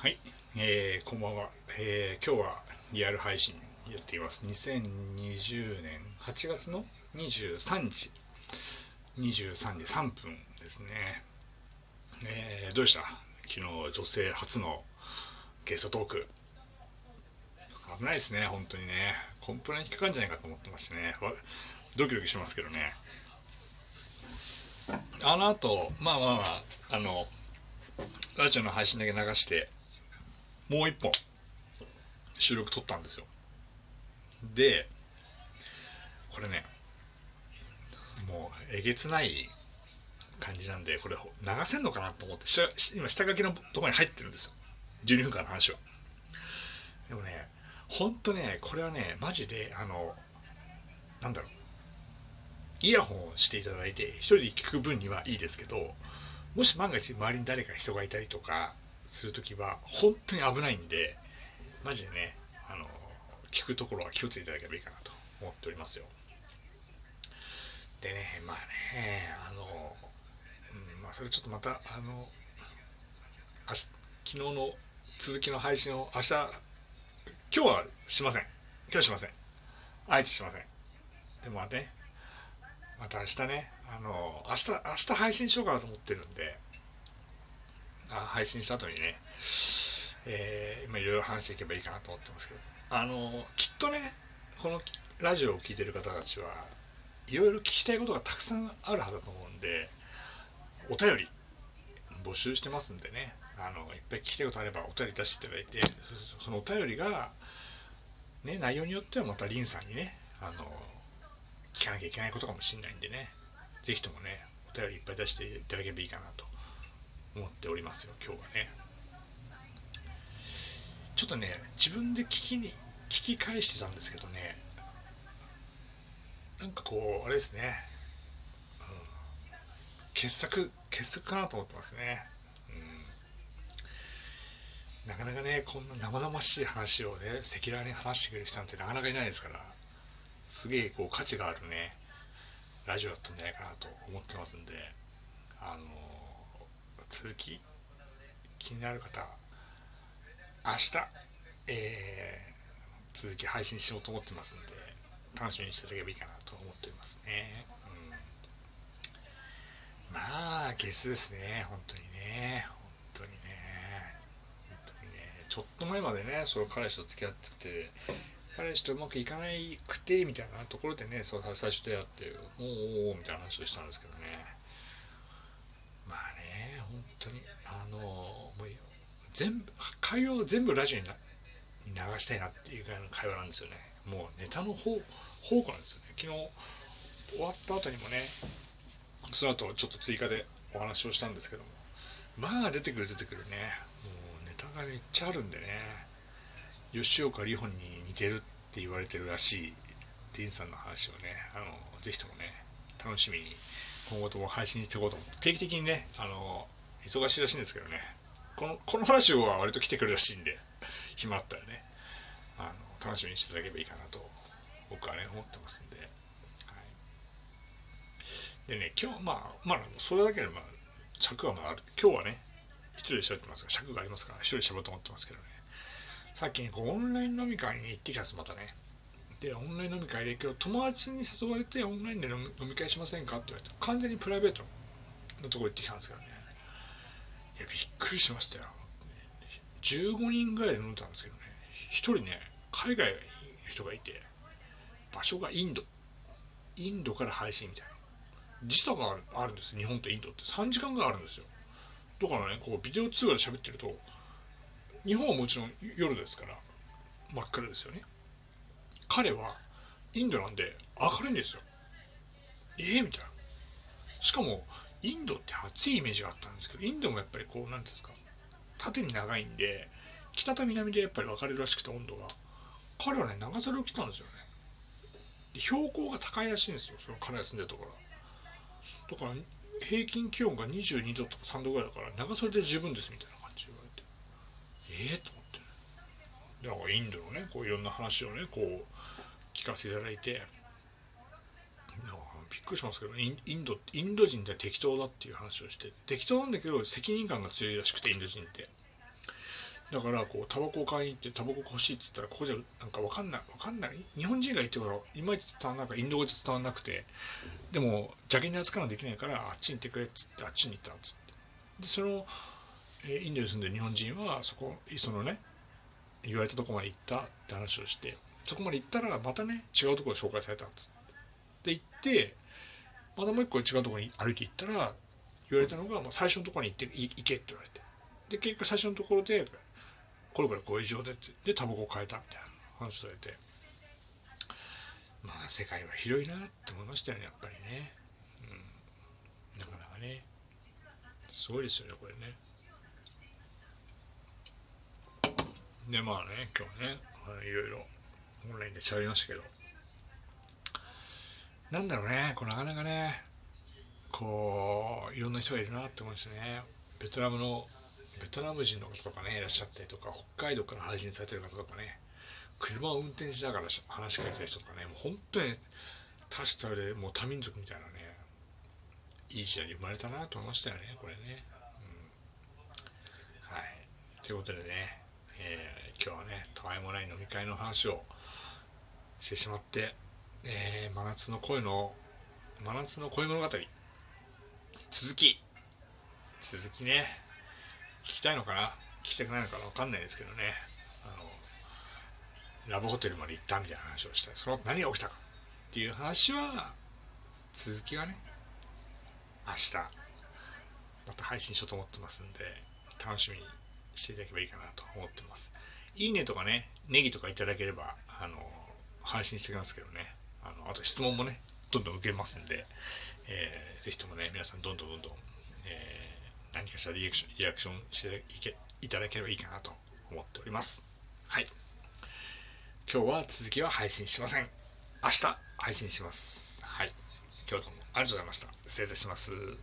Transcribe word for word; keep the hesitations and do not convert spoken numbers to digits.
はい、えー、こんばんは、えー、今日はリアル配信やっています。にせんにじゅうねんはちがつのにじゅうさんにちにじゅうさんじさんぷんですね、えー、どうでした？昨日女性初のゲストトーク。危ないですね、本当にね。コンプラに引っかかるんじゃないかと思ってましてね、ドキドキしますけどね。あの後、まあまあまあ、あのラジオの配信だけ流してもう一本収録撮ったんですよ。でこれね、もうえげつない感じなんで、これ流せんのかなと思って、今下書きのところに入ってるんですよ、じゅうにふんかんの話は。でもね、ほんとね、これはね、マジであのなんだろう、イヤホンをしていただいて一人で聞く分にはいいですけど、もし万が一周りに誰か人がいたりとかするときは本当に危ないんで、マジでね、あの聞くところは気をつけていただければいいかなと思っておりますよ。でね、まあね、あの、うん、まあそれちょっとまたあのあし昨日の続きの配信を明日、今日はしません。今日はしません。あえてしません。でもね、また明日ね、あの明日、明日配信しようかなと思ってるんで、あ配信した後にね、えー、今いろいろ話していけばいいかなと思ってますけど、あのきっとね、このラジオを聴いてる方たちはいろいろ聞きたいことがたくさんあるはずだと思うんで、お便り募集してますんでね、あのいっぱい聞きたいことあればお便り出していただいて、そのお便りが、ね、内容によってはまたリンさんにね、あの聞かなきゃいけないことかもしれないんでね、ぜひともね、お便りいっぱい出していただければいいかなと思っておりますよ、今日はね。ちょっとね、自分で聞きに、聞き返してたんですけどね、なんかこう、あれですね、うん、傑作、傑作かなと思ってますね。うん、なかなかね、こんな生々しい話をね、赤裸々に話してくれる人なんてなかなかいないですから、すげえこう価値があるね、ラジオだったんじゃないかなと思ってますんで、あのー、続き気になる方、明日、えー、続き配信しようと思ってますんで、楽しみにしていただければいいかなと思っておりますね。うん、まあゲスですね、本当にね、本当にね、本当にね、ちょっと前までね、その彼氏と付き合ってて、彼氏とうまくいかないくてみたいなところでね、そう最初出会っておーおーみたいな話をしたんですけどね、まあね、本当にあのもう全部会話を全部ラジオに流したいなっていうぐらいの会話なんですよね。もうネタの方宝庫なんですよね。昨日終わった後にもね、その後ちょっと追加でお話をしたんですけども、まあ出てくる出てくるね、もうネタがめっちゃあるんでね、吉岡里帆に似てるって言われてるらしいディンさんの話をね、あのぜひともね、楽しみに今後とも配信していこうと思って、定期的にね、あの忙しいらしいんですけどね、このこの話は割と来てくるらしいんで、暇あったらね、あの楽しみにしていただければいいかなと僕はね思ってますんで、はい、でね、今日まあまあそれだけでまあ尺はまだある。今日はね一人で喋ってますが、尺がありますから一人で喋ろうと思ってますけどね。さっきね、こうオンライン飲み会に行ってきたんです、またね。で、オンライン飲み会で今日友達に誘われてオンラインで飲み、飲み会しませんかって言われて、完全にプライベートのところ行ってきたんですけどね。いや、びっくりしましたよ。じゅうごにんぐらいで飲んでたんですけどね。ひとりね、海外の人がいて、場所がインド。インドから配信みたいな。時差がある、あるんですよ、日本とインドって。さんじかんぐらいあるんですよ。だからね、こうビデオ通話で喋ってると、日本はもちろん夜ですから真っ暗ですよね。彼はインドなんで明るいんですよ。ええー、みたいな。しかもインドって暑いイメージがあったんですけど、インドもやっぱりこうなんていうんですか、縦に長いんで北と南でやっぱり分かれるらしくて、温度が、彼はね長袖を着たんですよね。で標高が高いらしいんですよ、その彼が住んでるところだから。平均気温がにじゅうにどとかさんどぐらいだから長袖で十分ですみたいな感じで言われて、ええと思って、ね、だからインドのね、こういろんな話をね、こう聞かせていただいて、びっくりしますけど、イン、インドってインド人って適当だっていう話をして、適当なんだけど責任感が強いらしくて、インド人ってだからこうタバコを買いに行ってタバコ欲しいっつったらここじゃなんか分かんない分かんない日本人が言ってからいまいち伝わらないかインド語で伝わらなくて、でも邪険なやつからできないからあっちに行ってくれっつってあっちに行ったっつって、でそのインドに住んでる日本人はそこそのね言われたとこまで行ったって話をして、そこまで行ったらまたね違うところ紹介されたっつってで行ってまたもう一個違うところに歩いて行ったら言われたのが、まあ、最初のところに行って行けって言われて、で結局最初のところでこれからこういう状態でタバコを変えたみたいな話されて、まあ世界は広いなって思いましたよねやっぱりね、うん、なかなかねすごいですよねこれね。でまあね今日ねいろいろオンラインで喋りましたけど、なんだろうねこうなかなかねこういろんな人がいるなって思うんですよね。ベトナムのベトナム人の方とかねいらっしゃったりとか、北海道から配信されてる方とかね、車を運転しながら話しかけてる人とかね、もう本当に多種多様でもう多民族みたいなね、いい時代に生まれたなと思いましたよねこれね、うん、はい、ということでね、えー、今日はねたわいもない飲み会の話をしてしまって、えー、真夏の恋の真夏の恋物語続き続きね聞きたいのかな聞きたくないのかな分かんないですけどね、あのラブホテルまで行ったみたいな話をした、その何が起きたかっていう話は続きはね明日また配信しようと思ってますんで楽しみにしていただければいいかなと思ってます。いいねとかねネギとかいただければあの配信してきますけどね、 あのあと質問もねどんどん受けますんで、えー、ぜひともね皆さんどんどんどんどん、えー何かしらリアクション、リアクションしていけ、いただければいいかなと思っております。はい。今日は続きは配信しません。明日配信します。はい。今日どうもありがとうございました。失礼いたします。